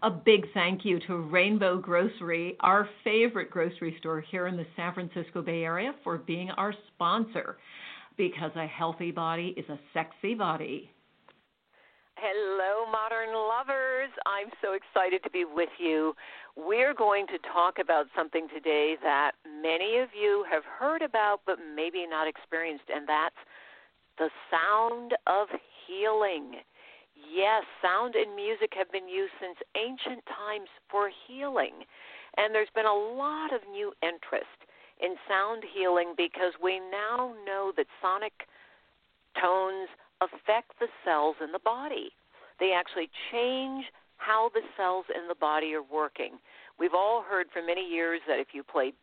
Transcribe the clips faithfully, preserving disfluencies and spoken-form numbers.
A big thank you to Rainbow Grocery, our favorite grocery store here in the San Francisco Bay Area, for being our sponsor, because a healthy body is a sexy body. Hello, modern lovers. I'm so excited to be with you. We're going to talk about something today that many of you have heard about but maybe not experienced, and that's the sound of healing. Yes, sound and music have been used since ancient times for healing, and there's been a lot of new interest in sound healing because we now know that sonic tones affect the cells in the body. They actually change how the cells in the body are working. We've all heard for many years that if you play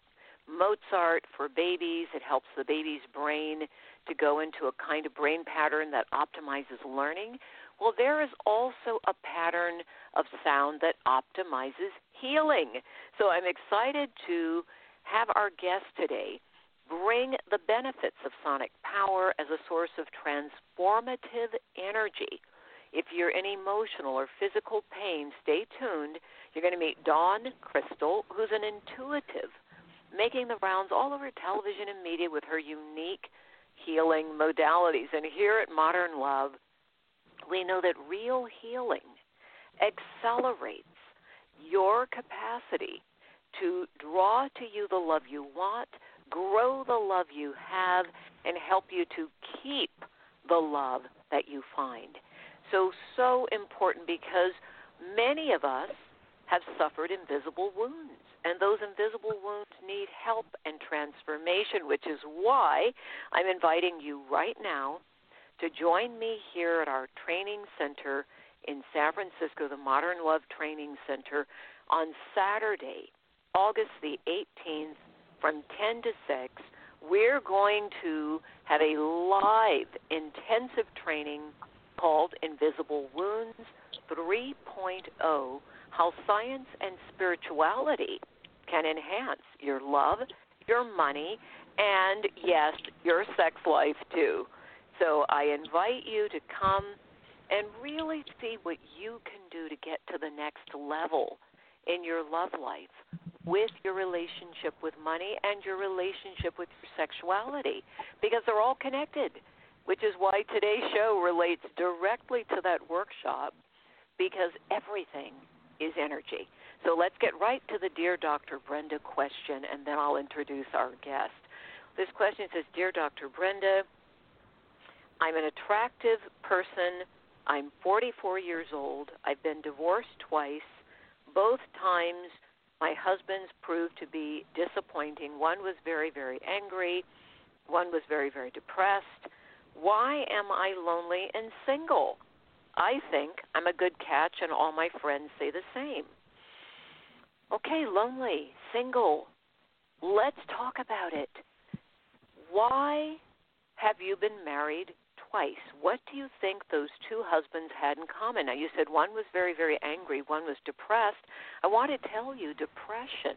Mozart for babies, it helps the baby's brain to go into a kind of brain pattern that optimizes learning. Well, there is also a pattern of sound that optimizes healing. So I'm excited to have our guest today bring the benefits of sonic power as a source of transformative energy. If you're in emotional or physical pain, stay tuned. You're going to meet Dawn Crystal, who's an intuitive, making the rounds all over television and media with her unique healing modalities. And here at Modern Love, we know that real healing accelerates your capacity to draw to you the love you want, grow the love you have, and help you to keep the love that you find. So, so important, because many of us have suffered invisible wounds, and those invisible wounds need help and transformation, which is why I'm inviting you right now to join me here at our training center in San Francisco, the Modern Love Training Center, on Saturday, August the eighteenth, from ten to six. We're going to have a live intensive training called Invisible Wounds three point oh, How Science and Spirituality Can Enhance Your Love, Your Money, and, yes, your sex life, too. So I invite you to come and really see what you can do to get to the next level in your love life with your relationship with money and your relationship with your sexuality, because they're all connected, which is why today's show relates directly to that workshop, because everything is energy. So let's get right to the Dear Doctor Brenda question, and then I'll introduce our guest. This question says, Dear Doctor Brenda, I'm an attractive person. I'm forty-four years old. I've been divorced twice. Both times, my husbands proved to be disappointing. One was very, very angry. One was very, very depressed. Why am I lonely and single? I think I'm a good catch, and all my friends say the same. Okay, lonely, single. Let's talk about it. Why have you been married twice? What do you think those two husbands had in common? Now, you said one was very, very angry, one was depressed. I want to tell you, depression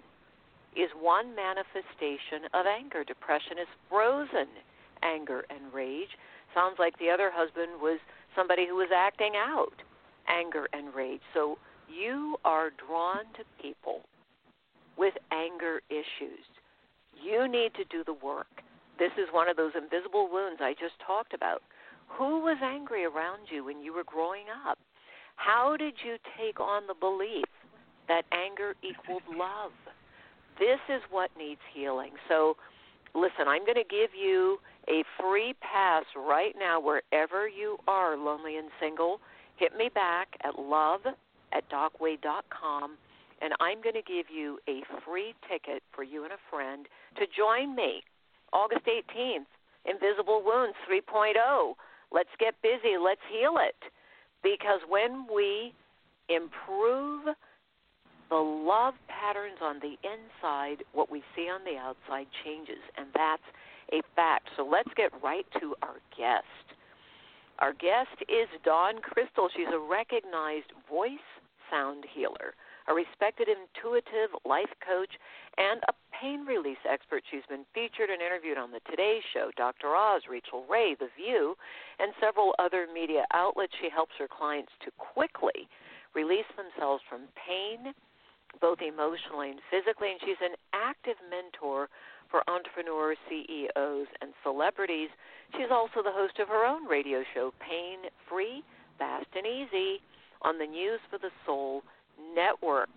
is one manifestation of anger. Depression is frozen anger and rage. Sounds like the other husband was somebody who was acting out anger and rage. So you are drawn to people with anger issues. You need to do the work. This is one of those invisible wounds I just talked about. Who was angry around you when you were growing up? How did you take on the belief that anger equaled love? This is what needs healing. So, listen, I'm going to give you a free pass right now wherever you are, lonely and single. Hit me back at love at doc wade dot com, and I'm going to give you a free ticket for you and a friend to join me August eighteenth, Invisible Wounds three point oh. Let's get busy. Let's heal it. Because when we improve the love patterns on the inside, what we see on the outside changes, and that's a fact. So let's get right to our guest. Our guest is Dawn Crystal. She's a recognized voice sound healer, a respected intuitive life coach, and a pain release expert. She's been featured and interviewed on the Today Show, Doctor Oz, Rachel Ray, The View, and several other media outlets. She helps her clients to quickly release themselves from pain, both emotionally and physically, and she's an active mentor for entrepreneurs, C E Os, and celebrities. She's also the host of her own radio show, Pain Free, Fast and Easy, on the News for the Soul Network.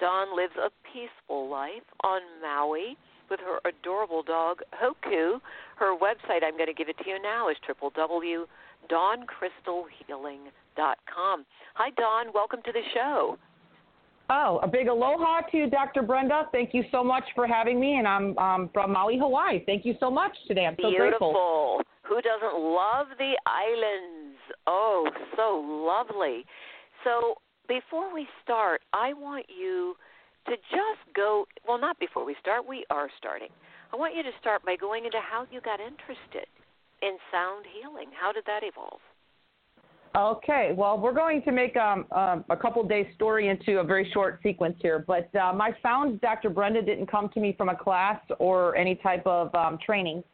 Dawn lives a peaceful life on Maui with her adorable dog, Hoku. Her website, I'm going to give it to you now, is double-u double-u double-u dot dawn crystal healing dot com. Hi, Dawn. Welcome to the show. Oh, a big aloha to you, Doctor Brenda. Thank you so much for having me, and I'm um, from Maui, Hawaii. Thank you so much today. I'm so Beautiful. Grateful. Who doesn't love the islands? Oh, so lovely. So before we start, I want you to just go – well, not before we start. We are starting. I want you to start by going into how you got interested in sound healing. How did that evolve? Okay, well, we're going to make um, um, a couple-day story into a very short sequence here. But uh, my sound, Doctor Brenda, didn't come to me from a class or any type of um, training.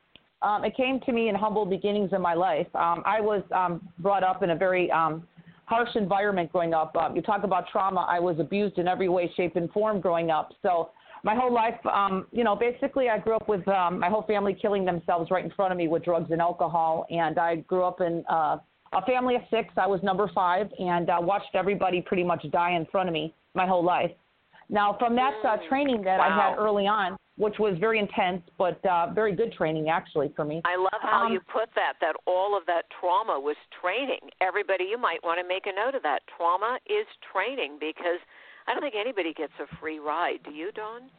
Um, it came to me in humble beginnings in my life. Um, I was um, brought up in a very um, harsh environment growing up. Um, you talk about trauma. I was abused in every way, shape, and form growing up. So my whole life, um, you know, basically I grew up with um, my whole family killing themselves right in front of me with drugs and alcohol. And I grew up in uh, – a family of six. I was number five, and uh, watched everybody pretty much die in front of me my whole life. Now, from that uh, training that wow. I had early on, which was very intense, but uh, very good training, actually, for me. I love how um, you put that, that all of that trauma was training. Everybody, you might want to make a note of that. Trauma is training, because I don't think anybody gets a free ride. Do you, Dawn?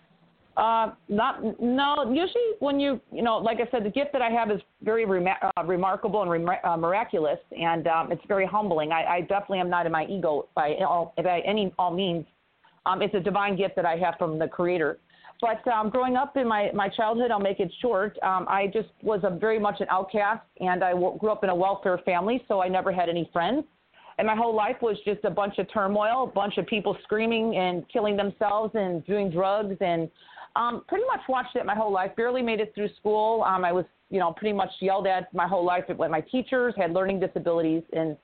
Uh, not no. Usually, when you you know, like I said, the gift that I have is very rem- uh, remarkable and rem- uh, miraculous, and um, it's very humbling. I, I definitely am not in my ego by all by any all means. Um, it's a divine gift that I have from the Creator. But um, growing up in my, my childhood, I'll make it short. Um, I just was a very much an outcast, and I w- grew up in a welfare family, so I never had any friends. And my whole life was just a bunch of turmoil, a bunch of people screaming and killing themselves and doing drugs and. Um, pretty much watched it my whole life, barely made it through school. Um, I was, you know, pretty much yelled at my whole life at my teachers, had learning disabilities and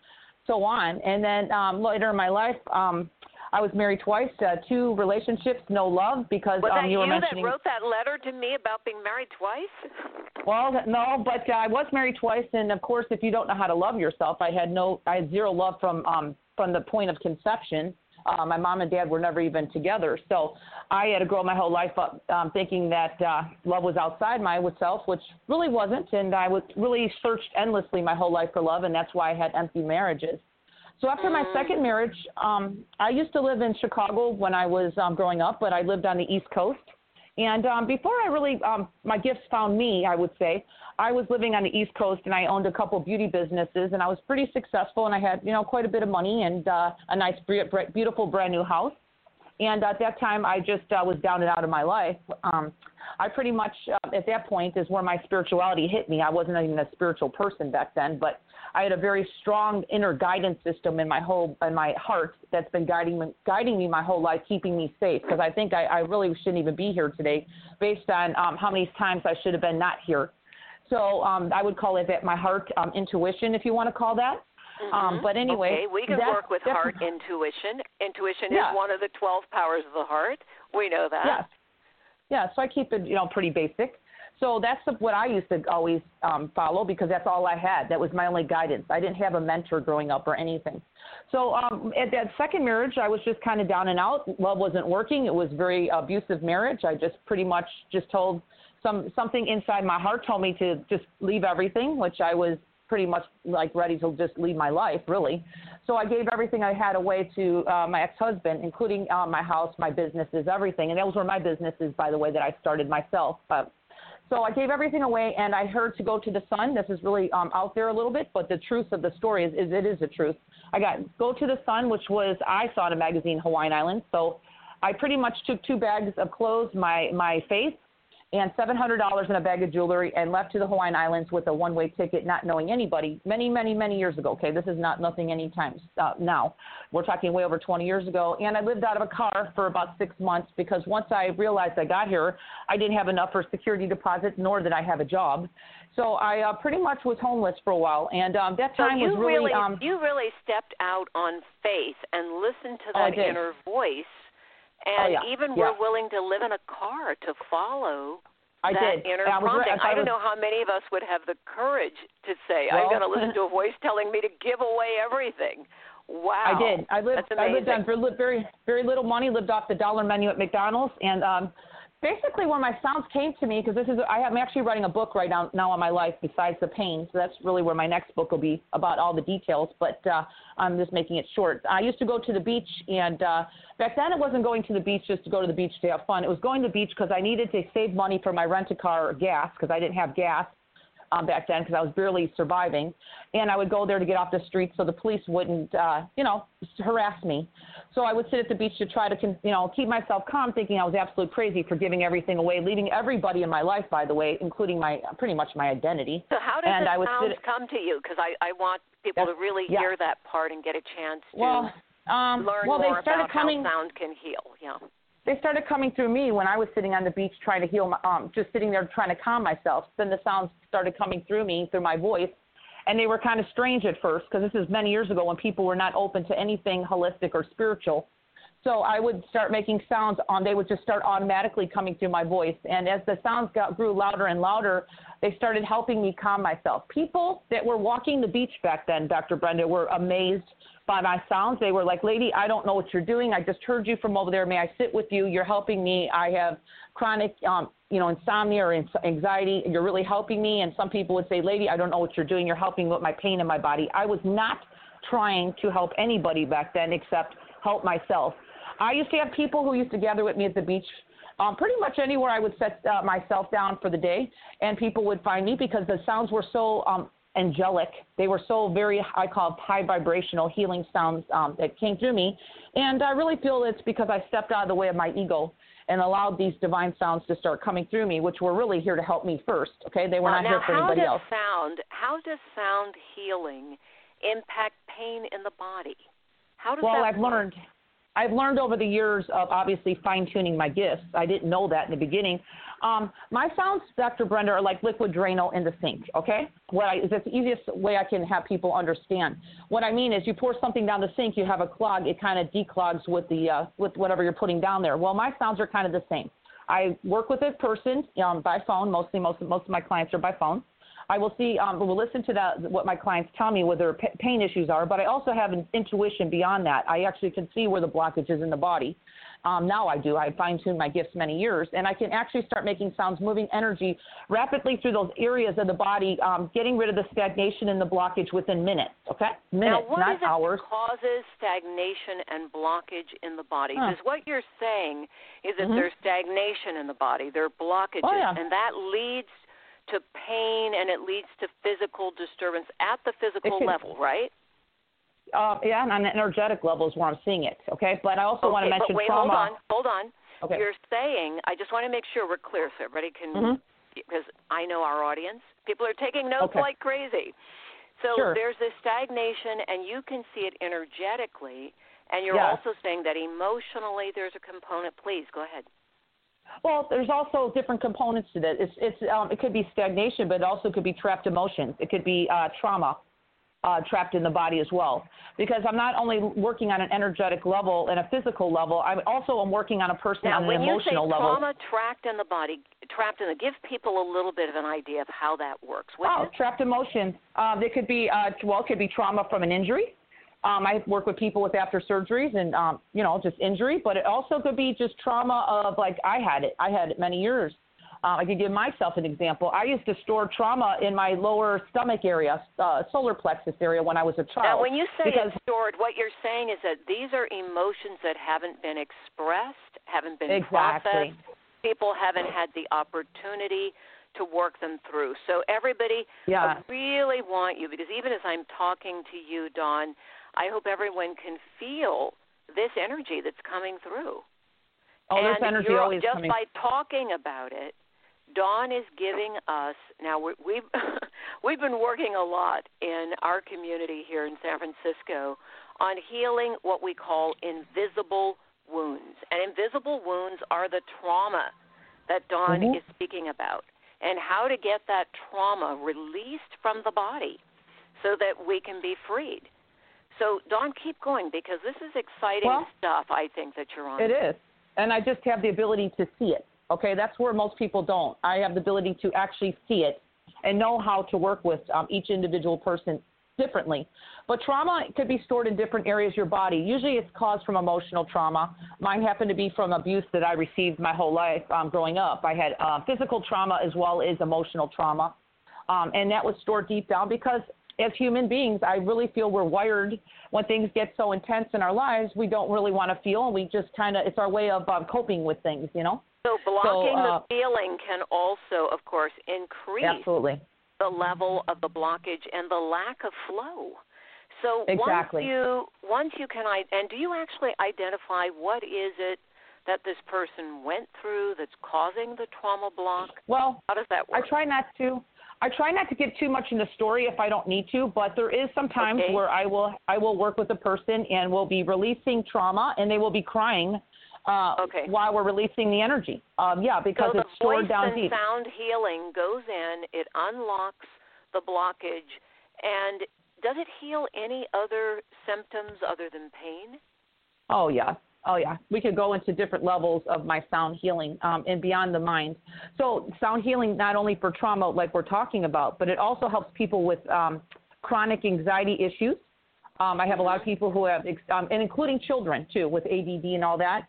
so on. And then um, later in my life, um, I was married twice, uh, two relationships, no love because um, you were mentioning. Was that you that wrote that letter to me about being married twice? Well, no, but uh, I was married twice. And, of course, if you don't know how to love yourself, I had no, I had zero love from um, from the point of conception. Uh, my mom and dad were never even together. So I had to grow my whole life up um, thinking that uh, love was outside myself, which really wasn't. And I was really searched endlessly my whole life for love, and that's why I had empty marriages. So after my second marriage, um, I used to live in Chicago when I was um, growing up, but I lived on the East Coast. And um, before I really, um, my gifts found me, I would say, I was living on the East Coast, and I owned a couple beauty businesses, and I was pretty successful, and I had, you know, quite a bit of money and uh, a nice, beautiful, brand-new house. And at that time, I just uh, was down and out of my life. Um, I pretty much, uh, at that point, is where my spirituality hit me. I wasn't even a spiritual person back then, but I had a very strong inner guidance system in my whole, in my heart that's been guiding me, guiding me my whole life, keeping me safe, because I think I, I really shouldn't even be here today based on um, how many times I should have been not here. So um, I would call it that my heart um, intuition, if you want to call that. Mm-hmm. Um, but anyway. Okay, we can work with heart intuition. Intuition yeah. is one of the twelve powers of the heart. We know that. Yeah. Yeah, so I keep it, you know, pretty basic. So that's what I used to always um, follow because that's all I had. That was my only guidance. I didn't have a mentor growing up or anything. So um, at that second marriage, I was just kind of down and out. Love wasn't working. It was very abusive marriage. I just pretty much just told some something inside my heart told me to just leave everything, which I was pretty much like ready to just leave my life, really. So I gave everything I had away to uh, my ex-husband, including uh, my house, my businesses, everything. And those were my businesses, by the way, that I started myself. But So I gave everything away, and I heard to go to the sun. This is really um, out there a little bit, but the truth of the story is, is it is the truth. I got Go to the Sun, which was I saw in a magazine, Hawaiian Islands. So I pretty much took two bags of clothes, my, my face, and seven hundred dollars in a bag of jewelry, and left to the Hawaiian Islands with a one-way ticket, not knowing anybody, many, many, many years ago. Okay, this is not nothing any time uh, now. We're talking way over twenty years ago. And I lived out of a car for about six months because once I realized I got here, I didn't have enough for security deposit, nor did I have a job. So I uh, pretty much was homeless for a while. And um, that time so was really, really um, – you really stepped out on faith and listened to that oh, inner voice. And oh, yeah. even yeah. we're willing to live in a car to follow I that did. inner I prompting. Was, I, I, I don't was, know how many of us would have the courage to say, well, I'm going to listen to a voice telling me to give away everything. Wow. I did. I lived, That's I lived on very, very little money, lived off the dollar menu at McDonald's. And um, basically when my sounds came to me, because this is, I am actually writing a book right now, now on my life besides the pain. So that's really where my next book will be about all the details, but uh, I'm just making it short. I used to go to the beach, and uh, back then it wasn't going to the beach just to go to the beach to have fun. It was going to the beach because I needed to save money for my rent-a-car or gas because I didn't have gas um, back then because I was barely surviving. And I would go there to get off the street so the police wouldn't, uh, you know, harass me. So I would sit at the beach to try to, you know, keep myself calm, thinking I was absolutely crazy for giving everything away, leaving everybody in my life, by the way, including my pretty much my identity. So how did the sounds come to you? Because I, I want people to really yeah. hear that part and get a chance to well, um, learn well, more about coming, how sound can heal. Yeah. They started coming through me when I was sitting on the beach trying to heal, my, um, just sitting there trying to calm myself. Then the sounds started coming through me, through my voice. And they were kind of strange at first because this is many years ago when people were not open to anything holistic or spiritual. So I would start making sounds on, they would just start automatically coming through my voice. And as the sounds got, grew louder and louder, they started helping me calm myself. People that were walking the beach back then, Doctor Brenda, were amazed by my sounds. They were like, lady, I don't know what you're doing. I just heard you from over there. May I sit with you? You're helping me. I have chronic um, you know, insomnia or anxiety. You're really helping me. And some people would say, lady, I don't know what you're doing. You're helping with my pain in my body. I was not trying to help anybody back then except help myself. I used to have people who used to gather with me at the beach, um, pretty much anywhere I would set uh, myself down for the day, and people would find me because the sounds were so um, angelic. They were so very, I call high vibrational healing sounds um, that came through me, and I really feel it's because I stepped out of the way of my ego and allowed these divine sounds to start coming through me, which were really here to help me first, okay? They were well, not here for anybody else. Now, how does sound, how does sound healing impact pain in the body? How does well, that I've work? learned... I've learned over the years of obviously fine-tuning my gifts. I didn't know that in the beginning. Um, my sounds, Doctor Brenda, are like liquid Drano in the sink, okay? What I, that's the easiest way I can have people understand. What I mean is you pour something down the sink, you have a clog, it kind of declogs with, the, uh, with whatever you're putting down there. Well, my sounds are kind of the same. I work with a person um, by phone. Mostly, most, most of my clients are by phone. I will see, um, will listen to that, what my clients tell me, what their p- pain issues are, but I also have an intuition beyond that. I actually can see where the blockage is in the body. Um, now I do. I fine-tuned my gifts many years, and I can actually start making sounds, moving energy rapidly through those areas of the body, um, getting rid of the stagnation and the blockage within minutes, okay? Minutes, not hours. Now, what is it that causes stagnation and blockage in the body? Because huh. what you're saying is that mm-hmm. there's stagnation in the body, there are blockages, oh, yeah. and that leads to pain, and it leads to physical disturbance at the physical can, level, right? Uh, yeah, and on the energetic level is where I'm seeing it, okay? But I also okay, want to mention but wait, trauma. Hold on, hold on. Okay. You're saying, I just want to make sure we're clear so everybody can, because mm-hmm. I know our audience. People are taking notes okay. like crazy. So sure. there's this stagnation, and you can see it energetically, and you're yes. also saying that emotionally there's a component. Please, go ahead. Well, there's also different components to that. It's, it's, um, it could be stagnation, but it also could be trapped emotions. It could be uh, trauma uh, trapped in the body as well. Because I'm not only working on an energetic level and a physical level, I'm also I'm working on a person now, on an emotional level. Now, when you say trauma trapped in the body, trapped in the, give people a little bit of an idea of how that works. What oh, is- trapped emotion. Uh, there could be, uh, well, it could be trauma from an injury. Um, I work with people with after surgeries and, um, you know, just injury, but it also could be just trauma of like I had it. I had it many years. Uh, I could give myself an example. I used to store trauma in my lower stomach area, uh, solar plexus area when I was a child. Now, when you say it's stored, what you're saying is that these are emotions that haven't been expressed, haven't been exactly. processed. People haven't had the opportunity to work them through. So everybody, yeah. I really want you, because even as I'm talking to you, Dawn, I hope everyone can feel this energy that's coming through. Oh, and this energy always just coming. By talking about it, Dawn is giving us, now we're, we've, we've been working a lot in our community here in San Francisco on healing what we call invisible wounds. And invisible wounds are the trauma that Dawn mm-hmm. is speaking about, and how to get that trauma released from the body so that we can be freed. So, Dawn, keep going, because this is exciting well, stuff, I think, that you're on. It is, and I just have the ability to see it. Okay, that's where most people don't. I have the ability to actually see it and know how to work with um, each individual person differently. But trauma could be stored in different areas of your body. Usually it's caused from emotional trauma. Mine happened to be from abuse that I received my whole life um, growing up. I had uh, physical trauma as well as emotional trauma, um, and that was stored deep down, because as human beings, I really feel we're wired. When things get so intense in our lives, we don't really want to feel, and we just kind of, it's our way of um, coping with things, you know. So blocking so, uh, the feeling can also, of course, increase absolutely. the level of the blockage and the lack of flow. So exactly. once you once you can, and do you actually identify what is it that this person went through that's causing the trauma block? Well, how does that work? I try not to. I try not to get too much in the story if I don't need to, but there is sometimes okay. where I will I will work with a person and will be releasing trauma, and they will be crying. Uh, okay. While we're releasing the energy. Um, yeah, because so it's stored down deep. So the voice and sound healing goes in, it unlocks the blockage, and does it heal any other symptoms other than pain? Oh, yeah. Oh, yeah. We could go into different levels of my sound healing um, and beyond the mind. So sound healing, not only for trauma like we're talking about, but it also helps people with um, chronic anxiety issues. Um, I have a lot of people who have, um, and including children, too, with A D D and all that.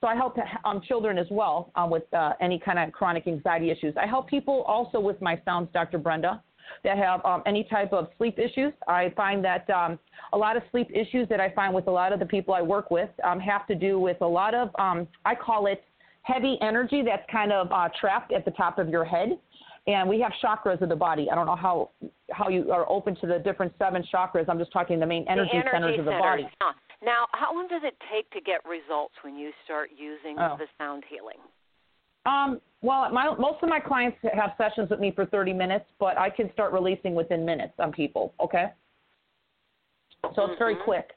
So I help um, children as well um, with uh, any kind of chronic anxiety issues. I help people also with my sounds, Doctor Brenda, that have um, any type of sleep issues. I find that um, a lot of sleep issues that I find with a lot of the people I work with um, have to do with a lot of, um, I call it heavy energy that's kind of uh, trapped at the top of your head. And we have chakras of the body. I don't know how how you are open to the different seven chakras. I'm just talking the main energy, the energy centers of the centers. body. Huh. Now, how long does it take to get results when you start using oh. the sound healing? Um, well, my, most of my clients have sessions with me for thirty minutes, but I can start releasing within minutes on people, okay? So mm-hmm. it's very quick.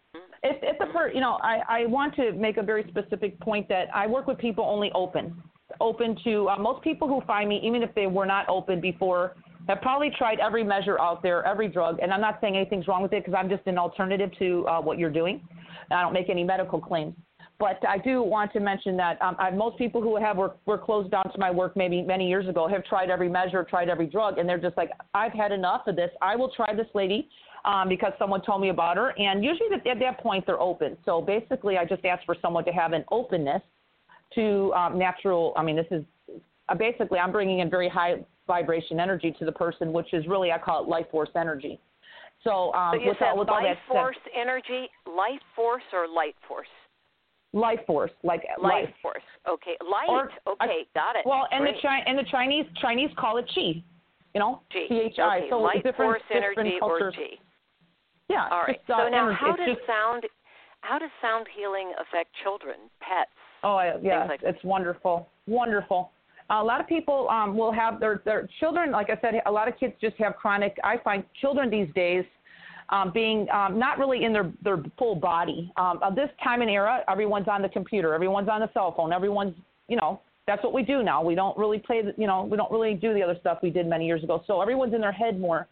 If, if the per, you know, I, I want to make a very specific point that I work with people only open, open to uh, most people who find me, even if they were not open before, have probably tried every measure out there, every drug, and I'm not saying anything's wrong with it, because I'm just an alternative to uh, what you're doing. I don't make any medical claims. But I do want to mention that um, I, most people who have were, were closed down to my work maybe many years ago have tried every measure, tried every drug, and they're just like, I've had enough of this. I will try this lady um, because someone told me about her. And usually at that point they're open. So basically I just ask for someone to have an openness to um, natural – I mean this is uh, – basically I'm bringing in very high – vibration energy to the person, which is really, I call it life force energy. So, um, so you with, said all, with life all that force stuff, energy, life force or light force? Life force, like life, life. force. Okay, light. Or, okay, I, got it. Well, and Great. the Chi- and the Chinese Chinese call it chi. You know, chi. Chi. Okay. So light different, force different energy cultures. or chi. Yeah. All right. Just, uh, so now, energy. how it's does just, sound? How does sound healing affect children, pets? Oh, yeah, like it's that. wonderful, wonderful. A lot of people um, will have their, their children, like I said, a lot of kids just have chronic, I find children these days um, being um, not really in their, their full body. Um, of this time and era, everyone's on the computer, everyone's on the cell phone, everyone's, you know, that's what we do now. We don't really play, the, you know, we don't really do the other stuff we did many years ago. So everyone's in their head more.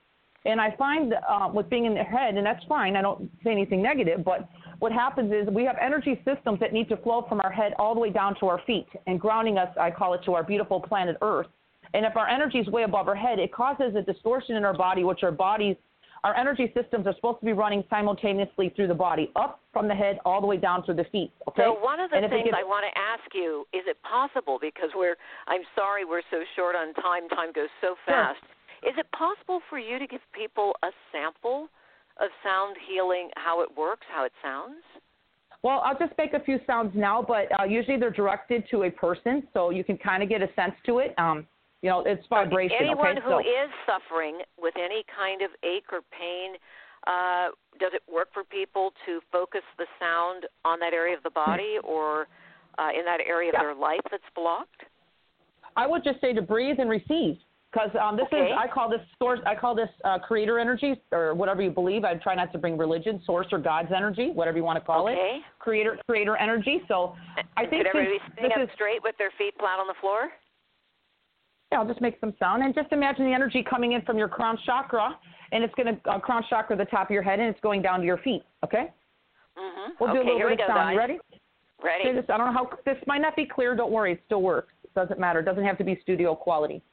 And I find uh, with being in their head, and that's fine, I don't say anything negative, but what happens is we have energy systems that need to flow from our head all the way down to our feet and grounding us, I call it, to our beautiful planet Earth. And if our energy is way above our head, it causes a distortion in our body, which our bodies, our energy systems are supposed to be running simultaneously through the body, up from the head all the way down through the feet. Okay? So one of the and things gets, I want to ask you, is it possible, because we're, I'm sorry we're so short on time, time goes so fast. Sure. Is it possible for you to give people a sample of sound healing, how it works, how it sounds? Well, I'll just make a few sounds now, but uh, usually they're directed to a person, so you can kind of get a sense to it. Um, You know, it's vibration. Anyone okay, who so. is suffering with any kind of ache or pain, uh, does it work for people to focus the sound on that area of the body or uh, in that area yeah. of their life that's blocked? I would just say to breathe and receive. Because um, this okay. is, I call this source, I call this uh, creator energy, or whatever you believe. I try not to bring religion, source, or God's energy, whatever you want to call okay. it. Creator, creator energy. So I think could everybody stay up is, straight with their feet flat on the floor? Yeah, I'll just make some sound, and just imagine the energy coming in from your crown chakra, and it's going to uh, crown chakra the top of your head, and it's going down to your feet. Okay. Mm-hmm. We'll okay, do a little bit of sound. Guys. You ready? Ready. Say this. I don't know how this might not be clear. Don't worry, it still works. It doesn't matter. It doesn't have to be studio quality.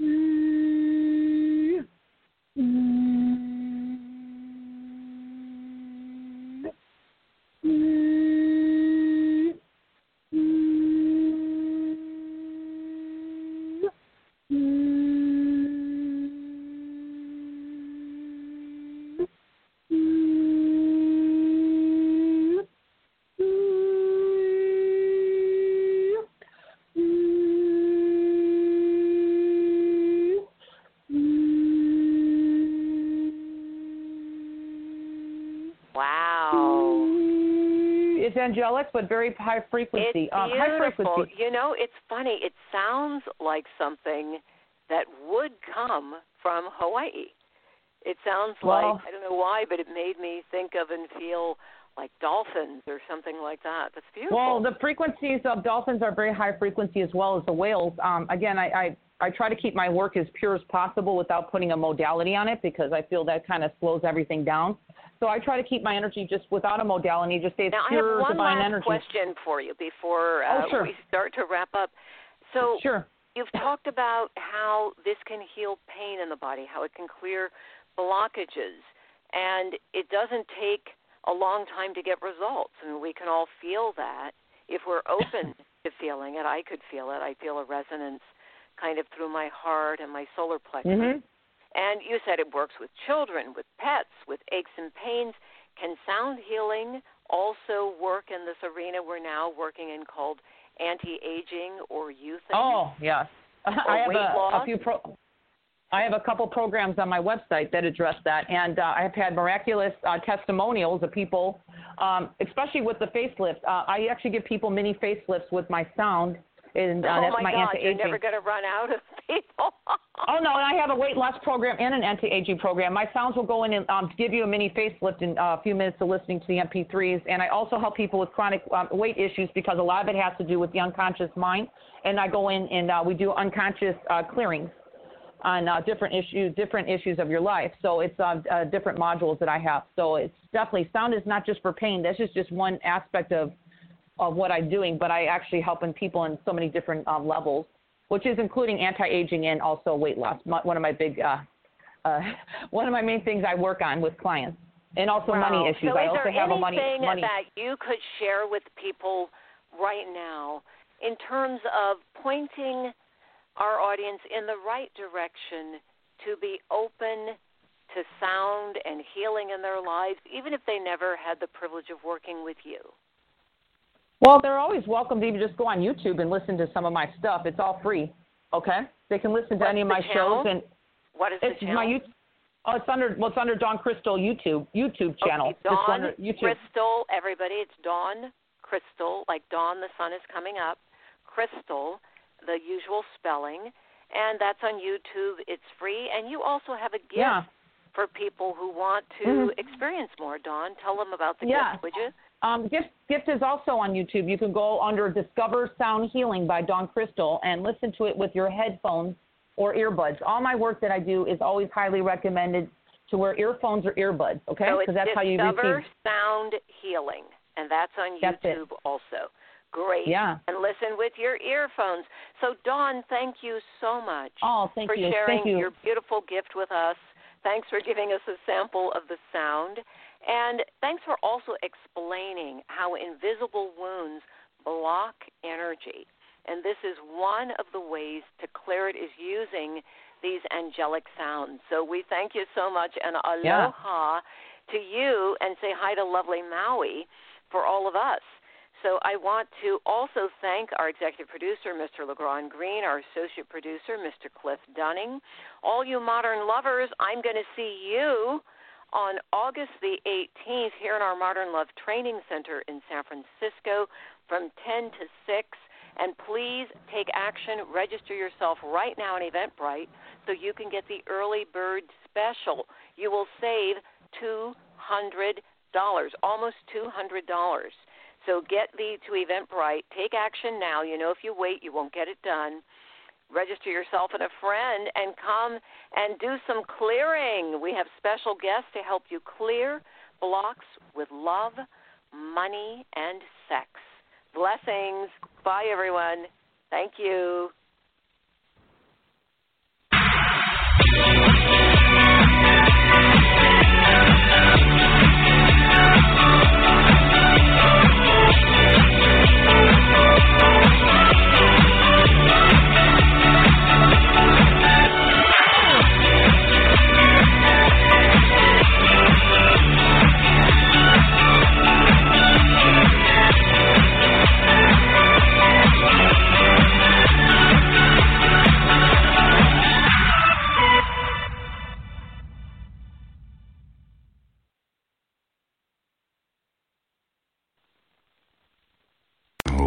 Mm. Mm. Mm. Mm. Mm. Angelic, but very high frequency. It's um, high frequency. You know, it's funny. It sounds like something that would come from Hawaii. It sounds well, like, I don't know why, but it made me think of and feel like dolphins or something like that. That's beautiful. Well, the frequencies of dolphins are very high frequency as well as the whales. Um, again, I, I, I try to keep my work as pure as possible without putting a modality on it because I feel that kind of slows everything down. So I try to keep my energy just without a modality, just stays pure divine energy. Now, I have one last question for you before uh, oh, sure. we start to wrap up. So sure. you've talked about how this can heal pain in the body, how it can clear blockages, and it doesn't take a long time to get results, and we can all feel that if we're open to feeling it. I could feel it. I feel a resonance kind of through my heart and my solar plexus. Mm-hmm. And you said it works with children, with pets, with aches and pains. Can sound healing also work in this arena we're now working in called anti-aging or youth? Oh, yes. I have a, a few pro- I have a couple programs on my website that address that, and uh, I've had miraculous uh, testimonials of people, um, especially with the facelift. Uh, I actually give people mini facelifts with my sound. And, uh, oh, that's my, my God, anti-aging. You're never going to run out of people. Oh, no, and I have a weight loss program and an anti-aging program. My sounds will go in and um, give you a mini facelift in uh, a few minutes of listening to the M P threes. And I also help people with chronic um, weight issues because a lot of it has to do with the unconscious mind. And I go in and uh, we do unconscious uh, clearings on uh, different, issue, different issues of your life. So it's uh, uh, different modules that I have. So it's definitely, sound is not just for pain. This is just one aspect of of what I'm doing, but I actually helping people in so many different uh, levels, which is including anti-aging and also weight loss. My, one of my big, uh, uh, one of my main things I work on with clients, and also wow. money issues. So I is also have a money. So, is there anything that you could share with people right now in terms of pointing our audience in the right direction to be open to sound and healing in their lives, even if they never had the privilege of working with you? Well, they're always welcome to even just go on YouTube and listen to some of my stuff. It's all free, okay? They can listen to What's any of my channel? shows. And what is it's the channel? My YouTube, oh, it's under, well, it's under Dawn Crystal YouTube YouTube channel. Okay, Dawn YouTube. Crystal, everybody, it's Dawn Crystal, like Dawn, the sun is coming up, Crystal, the usual spelling, and that's on YouTube. It's free, and you also have a gift yeah. for people who want to mm-hmm. experience more. Dawn, tell them about the yeah. gift, would you? Um, gift, gift is also on YouTube. You can go under Discover Sound Healing by Dawn Crystal and listen to it with your headphones or earbuds. All my work that I do is always highly recommended to wear earphones or earbuds, okay? So it's that's Discover how you receive. Sound Healing, and that's on that's YouTube it. also. Great. Yeah. And listen with your earphones. So, Dawn, thank you so much oh, thank for you. sharing thank you. your beautiful gift with us. Thanks for giving us a sample of the sound. And thanks for also explaining how invisible wounds block energy. And this is one of the ways to clear it is using these angelic sounds. So we thank you so much, and aloha yeah. to you, and say hi to lovely Maui for all of us. So I want to also thank our executive producer, Mister LeGrand Green, our associate producer, Mister Cliff Dunning. All you modern lovers, I'm going to see you on August the eighteenth here in our Modern Love Training Center in San Francisco from ten to six. And please take action. Register yourself right now on Eventbrite so you can get the early bird special. You will save two hundred dollars, almost two hundred dollars. So get thee to Eventbrite. Take action now. You know if you wait, you won't get it done. Register yourself and a friend and come and do some clearing. We have special guests to help you clear blocks with love, money, and sex. Blessings. Bye, everyone. Thank you.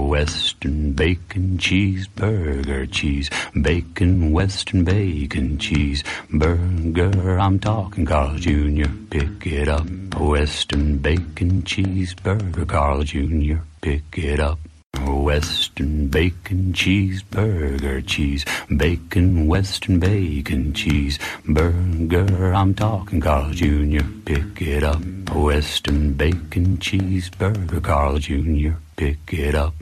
Western bacon cheeseburger, cheese bacon, Western bacon cheeseburger. I'm talking Carl Junior Pick it up, Western bacon cheeseburger. Carl Junior Pick it up. Western bacon cheeseburger, cheese bacon, Western bacon cheeseburger. I'm talking Carl Junior Pick it up, Western bacon cheeseburger. Carl Junior Pick it up.